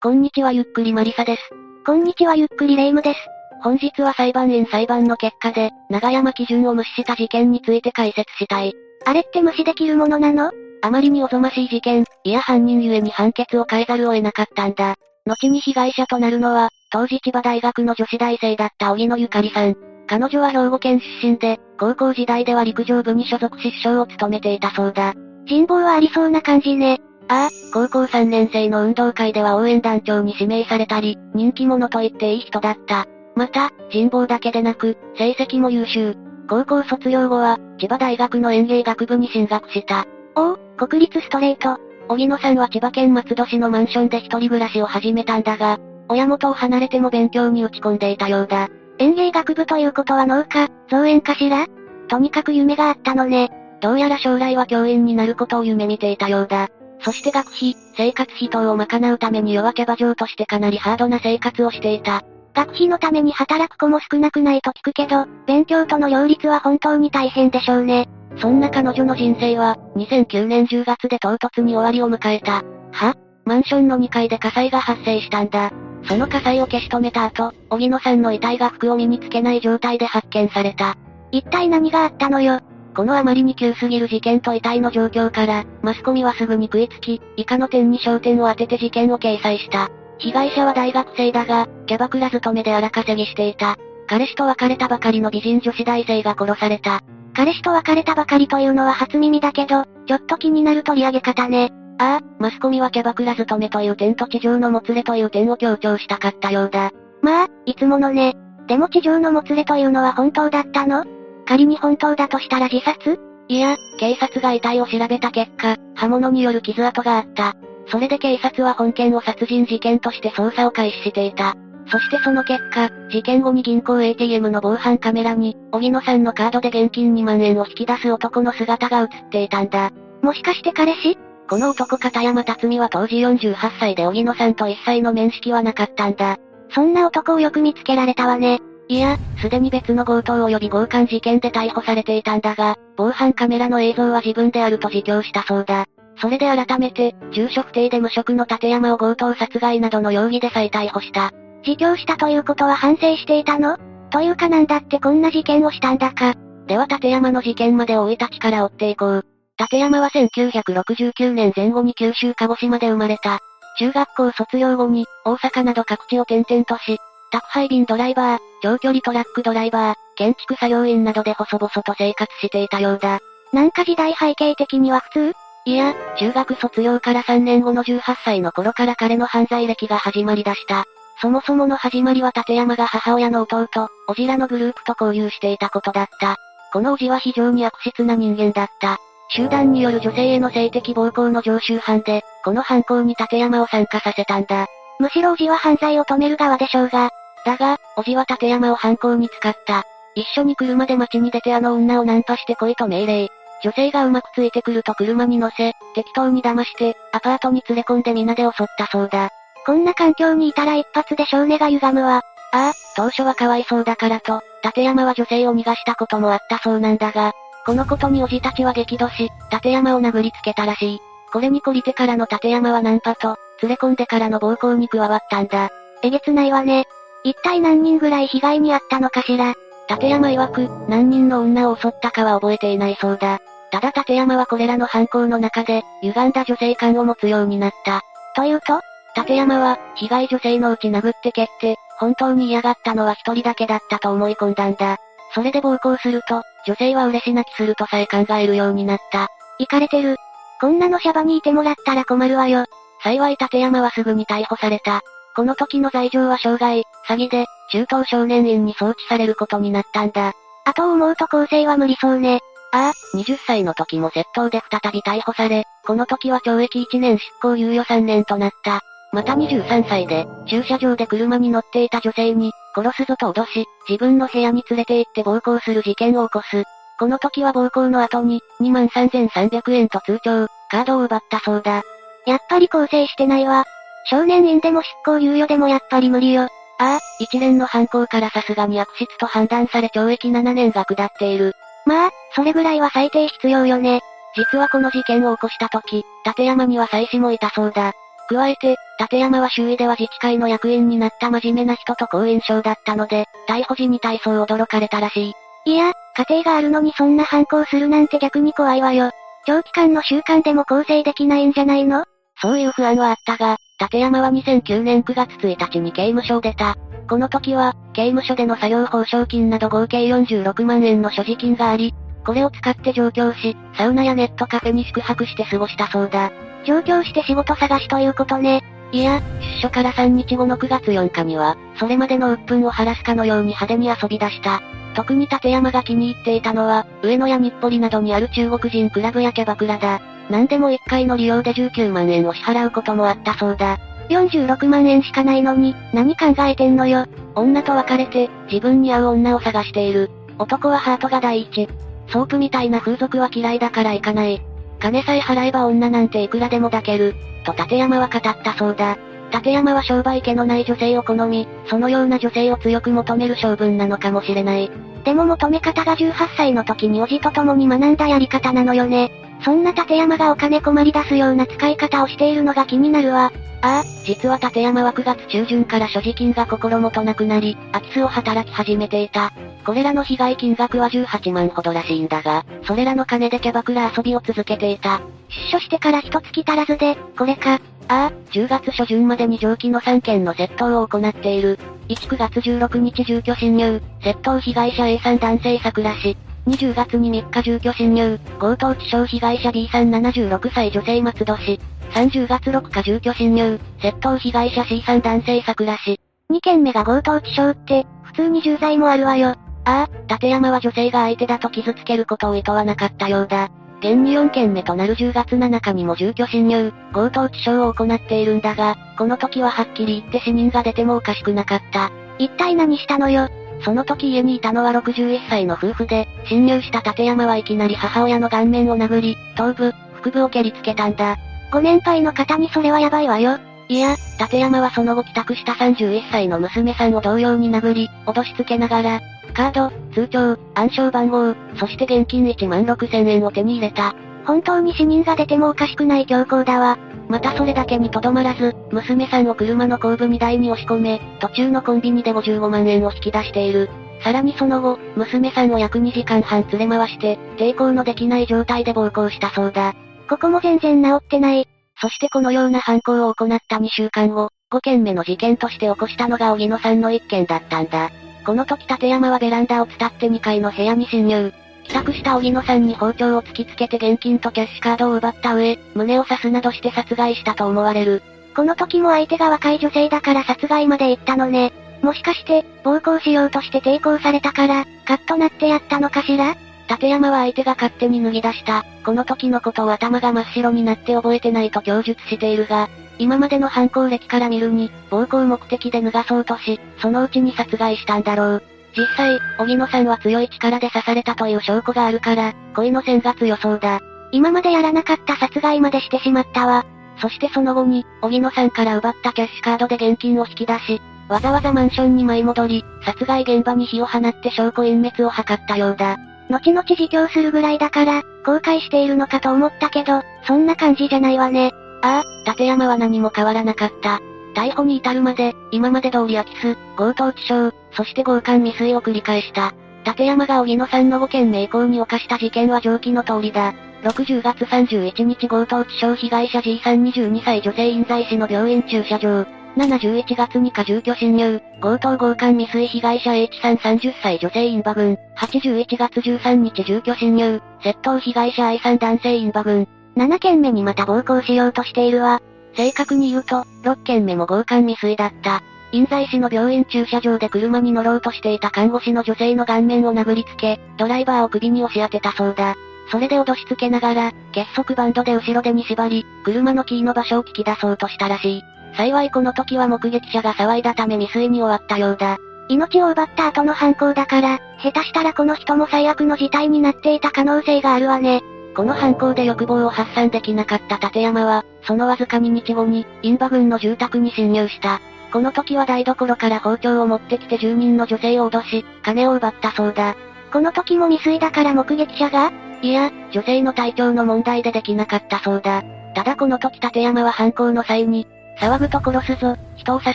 こんにちはゆっくりマリサです。こんにちはゆっくりレイムです。本日は裁判員裁判の結果で、永山基準を無視した事件について解説したい。あれって無視できるものなの？あまりにおぞましい事件、いや犯人ゆえに判決を変えざるを得なかったんだ。後に被害者となるのは、当時千葉大学の女子大生だった荻野ゆかりさん。彼女は兵庫県出身で、高校時代では陸上部に所属し主将を務めていたそうだ。人望はありそうな感じね。ああ、高校3年生の運動会では応援団長に指名されたり、人気者と言っていい人だった。また、人望だけでなく、成績も優秀。高校卒業後は、千葉大学の園芸学部に進学した。おお、国立ストレート。荻野さんは千葉県松戸市のマンションで一人暮らしを始めたんだが、親元を離れても勉強に打ち込んでいたようだ。園芸学部ということは農家、造園かしら？とにかく夢があったのね。どうやら将来は教員になることを夢見ていたようだ。そして学費、生活費等を賄うために弱キャバ嬢としてかなりハードな生活をしていた。学費のために働く子も少なくないと聞くけど、勉強との両立は本当に大変でしょうね。そんな彼女の人生は、2009年10月で唐突に終わりを迎えた。は？マンションの2階で火災が発生したんだ。その火災を消し止めた後、荻野さんの遺体が服を身につけない状態で発見された。一体何があったのよ。このあまりに急すぎる事件と遺体の状況から、マスコミはすぐに食いつき、以下の点に焦点を当てて事件を掲載した。被害者は大学生だが、キャバクラ勤めで荒稼ぎしていた。彼氏と別れたばかりの美人女子大生が殺された。彼氏と別れたばかりというのは初耳だけど、ちょっと気になる取り上げ方ね。ああ、マスコミはキャバクラ勤めという点と地上のもつれという点を強調したかったようだ。まあ、いつものね。でも地上のもつれというのは本当だったの？仮に本当だとしたら自殺？いや、警察が遺体を調べた結果、刃物による傷跡があった。それで警察は本件を殺人事件として捜査を開始していた。そしてその結果、事件後に銀行 ATM の防犯カメラに、荻野さんのカードで現金2万円を引き出す男の姿が映っていたんだ。もしかして彼氏？この男片山辰巳は当時48歳で荻野さんと一切の面識はなかったんだ。そんな男をよく見つけられたわね。いや、すでに別の強盗及び強姦事件で逮捕されていたんだが、防犯カメラの映像は自分であると自供したそうだ。それで改めて、住所不定で無職の立山を強盗殺害などの容疑で再逮捕した。自供したということは反省していたの？というかなんだってこんな事件をしたんだか。では立山の事件まで生い立ちから追っていこう。立山は1969年前後に九州鹿児島で生まれた。中学校卒業後に、大阪など各地を転々とし、宅配便ドライバー、長距離トラックドライバー、建築作業員などで細々と生活していたようだ。なんか時代背景的には普通？いや、中学卒業から3年後の18歳の頃から彼の犯罪歴が始まりだした。そもそもの始まりは立山が母親の弟、おじらのグループと交友していたことだった。このおじは非常に悪質な人間だった。集団による女性への性的暴行の常習犯で、この犯行に立山を参加させたんだ。むしろおじは犯罪を止める側でしょうが。だが、おじは立山を犯行に使った。一緒に車で街に出てあの女をナンパしてこいと命令。女性がうまくついてくると車に乗せ、適当に騙して、アパートに連れ込んで皆で襲ったそうだ。こんな環境にいたら一発で性根が歪むわ。ああ、当初はかわいそうだからと、立山は女性を逃がしたこともあったそうなんだが、このことにおじたちは激怒し、立山を殴りつけたらしい。これに懲りてからの立山はナンパと、連れ込んでからの暴行に加わったんだ。えげつないわね。一体何人ぐらい被害に遭ったのかしら。立山曰く、何人の女を襲ったかは覚えていないそうだ。ただ立山はこれらの犯行の中で、歪んだ女性感を持つようになった。というと、立山は、被害女性のうち殴って蹴って、本当に嫌がったのは一人だけだったと思い込んだんだ。それで暴行すると、女性は嬉し泣きするとさえ考えるようになった。イカれてる。こんなのシャバにいてもらったら困るわよ。幸い立山はすぐに逮捕された。この時の罪状は傷害、詐欺で、中等少年院に送致されることになったんだ。あと思うと更生は無理そうね。ああ、20歳の時も窃盗で再び逮捕され、この時は懲役1年執行猶予3年となった。また23歳で、駐車場で車に乗っていた女性に、殺すぞと脅し、自分の部屋に連れて行って暴行する事件を起こす。この時は暴行の後に、23,300 円と通帳、カードを奪ったそうだ。やっぱり更生してないわ。少年院でも執行猶予でもやっぱり無理よ。ああ、一連の犯行からさすがに悪質と判断され懲役7年が下っている。まあ、それぐらいは最低必要よね。実はこの事件を起こした時、立山には妻子もいたそうだ。加えて、立山は周囲では自治会の役員になった真面目な人と好印象だったので、逮捕時に大層驚かれたらしい。いや、家庭があるのにそんな反抗するなんて逆に怖いわよ。長期間の習慣でも更生できないんじゃないの？そういう不安はあったが、立山は2009年9月1日に刑務所を出た。この時は、刑務所での作業報奨金など合計46万円の所持金があり、これを使って上京し、サウナやネットカフェに宿泊して過ごしたそうだ。上京して仕事探しということね。いや、出所から3日後の9月4日には、それまでの鬱憤を晴らすかのように派手に遊び出した。特に立山が気に入っていたのは、上野や日暮里などにある中国人クラブやキャバクラだ。何でも1回の利用で19万円を支払うこともあったそうだ。46万円しかないのに、何考えてんのよ。女と別れて、自分に合う女を探している。男はハートが第一。ソープみたいな風俗は嫌いだから行かない。金さえ払えば女なんていくらでも抱ける。と立山は語ったそうだ。立山は商売気のない女性を好み、そのような女性を強く求める性分なのかもしれない。でも求め方が18歳の時に叔父と共に学んだやり方なのよね。そんな立山がお金困り出すような使い方をしているのが気になるわ。ああ、実は立山は9月中旬から所持金が心もとなくなり、空き巣を働き始めていた。これらの被害金額は18万ほどらしいんだが、それらの金でキャバクラ遊びを続けていた。出所してから一月足らずで、これか。ああ、10月初旬までに上記の3件の窃盗を行っている。1、9月16日住居侵入、窃盗被害者 A さん男性桜氏。20月に3日住居侵入、強盗致傷被害者 B さん76歳女性松戸氏。30月6日住居侵入、窃盗被害者 C さん男性桜氏。2件目が強盗致傷って、普通に重罪もあるわよ。ああ、立山は女性が相手だと傷つけることを意図はなかったようだ。現に4件目となる10月7日にも住居侵入、強盗致傷を行っているんだが、この時ははっきり言って死人が出てもおかしくなかった。一体何したのよ。その時家にいたのは61歳の夫婦で、侵入した立山はいきなり母親の顔面を殴り、頭部、腹部を蹴りつけたんだ。ご年配の方にそれはやばいわよ。いや、立山はその後帰宅した31歳の娘さんを同様に殴り、脅しつけながら、カード、通帳、暗証番号、そして現金16,000円を手に入れた。本当に死人が出てもおかしくない強行だわ。またそれだけにとどまらず、娘さんを車の後部荷台に押し込め、途中のコンビニで55万円を引き出している。さらにその後、娘さんを約2時間半連れ回して、抵抗のできない状態で暴行したそうだ。ここも全然治ってない。そしてこのような犯行を行った2週間後、5件目の事件として起こしたのが荻野さんの1件だったんだ。この時立山はベランダを伝って2階の部屋に侵入。帰宅した荻野さんに包丁を突きつけて現金とキャッシュカードを奪った上、胸を刺すなどして殺害したと思われる。この時も相手が若い女性だから殺害まで行ったのね。もしかして、暴行しようとして抵抗されたから、カッとなってやったのかしら？立山は相手が勝手に脱ぎ出した。この時のことを頭が真っ白になって覚えてないと供述しているが、今までの犯行歴から見るに、暴行目的で脱がそうとし、そのうちに殺害したんだろう。実際、荻野さんは強い力で刺されたという証拠があるから、恋の線が強そうだ。今までやらなかった殺害までしてしまったわ。そしてその後に、荻野さんから奪ったキャッシュカードで現金を引き出し、わざわざマンションに舞い戻り、殺害現場に火を放って証拠隠滅を図ったようだ。後々自供するぐらいだから、後悔しているのかと思ったけど、そんな感じじゃないわね。ああ、立山は何も変わらなかった。逮捕に至るまで、今まで通り空き巣、強盗致傷、そして強姦未遂を繰り返した。立山が荻野さんの5件目以降に犯した事件は上記の通りだ。60月31日強盗致傷被害者 G さん22歳女性印西市の病院駐車場。7、11月2日住居侵入、強盗強姦未遂被害者 H さん30歳女性インバ軍。8、11月13日住居侵入、窃盗被害者 I さん男性インバ軍。7件目にまた暴行しようとしているわ。正確に言うと、6件目も強姦未遂だった。印西市の病院駐車場で車に乗ろうとしていた看護師の女性の顔面を殴りつけ、ドライバーを首に押し当てたそうだ。それで脅しつけながら、結束バンドで後ろ手に縛り、車のキーの場所を聞き出そうとしたらしい。幸いこの時は目撃者が騒いだため未遂に終わったようだ。命を奪った後の犯行だから、下手したらこの人も最悪の事態になっていた可能性があるわね。この犯行で欲望を発散できなかった立山は、そのわずか2日後に、印旛郡の住宅に侵入した。この時は台所から包丁を持ってきて住人の女性を脅し、金を奪ったそうだ。この時も未遂だから目撃者が？いや、女性の体調の問題でできなかったそうだ。ただこの時立山は犯行の際に、騒ぐと殺すぞ、人を刺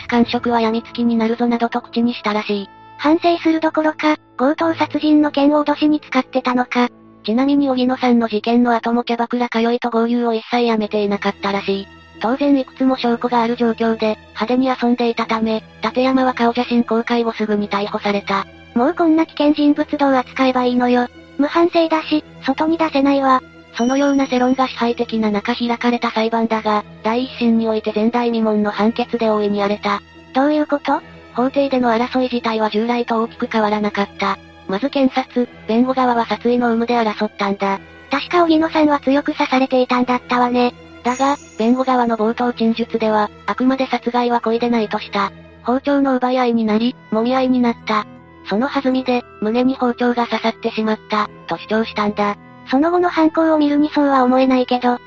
す感触は病みつきになるぞなどと口にしたらしい。反省するどころか、強盗殺人の剣を脅しに使ってたのか。ちなみに荻野さんの事件の後もキャバクラ通いと豪遊を一切やめていなかったらしい。当然いくつも証拠がある状況で、派手に遊んでいたため、立山は顔写真公開後すぐに逮捕された。もうこんな危険人物どう扱えばいいのよ。無反省だし、外に出せないわ。そのような世論が支配的な中開かれた裁判だが、第一審において前代未聞の判決で大いに荒れた。どういうこと？法廷での争い自体は従来と大きく変わらなかった。まず検察、弁護側は殺意の有無で争ったんだ。確か荻野さんは強く刺されていたんだったわね。だが、弁護側の冒頭陳述では、あくまで殺害は故意でないとした。包丁の奪い合いになり、揉み合いになった。その弾みで、胸に包丁が刺さってしまった、と主張したんだ。その後の犯行を見るにそうは思えないけど、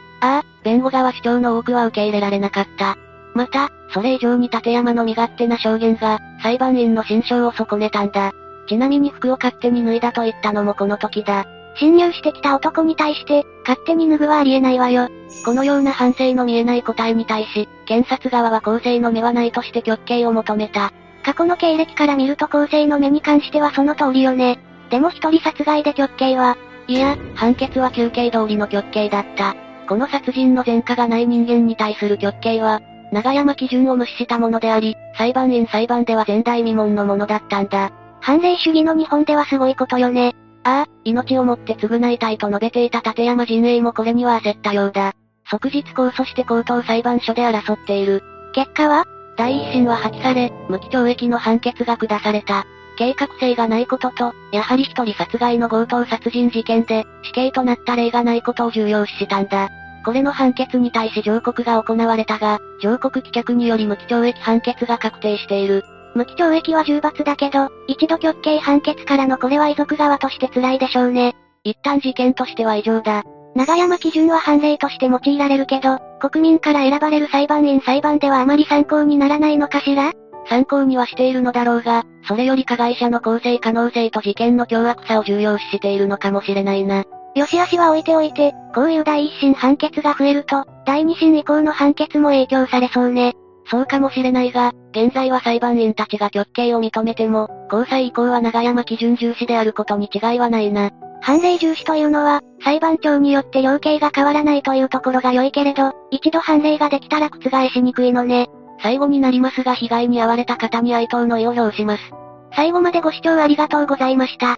弁護側主張の多くは受け入れられなかった。また、それ以上に立山の身勝手な証言が、裁判員の心証を損ねたんだ。ちなみに服を勝手に脱いだと言ったのもこの時だ。侵入してきた男に対して、勝手に脱ぐはありえないわよ。このような反省の見えない答えに対し、検察側は公正の目はないとして極刑を求めた。過去の経歴から見ると公正の目に関してはその通りよね。でも一人殺害で極刑は、判決は求刑通りの極刑だった。この殺人の前科がない人間に対する極刑は、永山基準を無視したものであり、裁判員裁判では前代未聞のものだったんだ。判例主義の日本ではすごいことよね。命をもって償いたいと述べていた立山陣営もこれには焦ったようだ。即日控訴して高等裁判所で争っている。結果は？第一審は破棄され、無期懲役の判決が下された。計画性がないことと、やはり一人殺害の強盗殺人事件で、死刑となった例がないことを重要視したんだ。これの判決に対し上告が行われたが、上告棄却により無期懲役判決が確定している。無期懲役は重罰だけど、一度極刑判決からのこれは遺族側として辛いでしょうね。一旦事件としては異常だ。永山基準は判例として用いられるけど、国民から選ばれる裁判員裁判ではあまり参考にならないのかしら？参考にはしているのだろうが、それより加害者の構成可能性と事件の凶悪さを重要視しているのかもしれないな。よしあしは置いておいて、こういう第一審判決が増えると、第二審以降の判決も影響されそうね。そうかもしれないが、現在は裁判員たちが極刑を認めても、高裁以降は永山基準重視であることに違いはないな。判例重視というのは、裁判長によって量刑が変わらないというところが良いけれど、一度判例ができたら覆しにくいのね。最後になりますが被害に遭われた方に哀悼の意を表します。最後までご視聴ありがとうございました。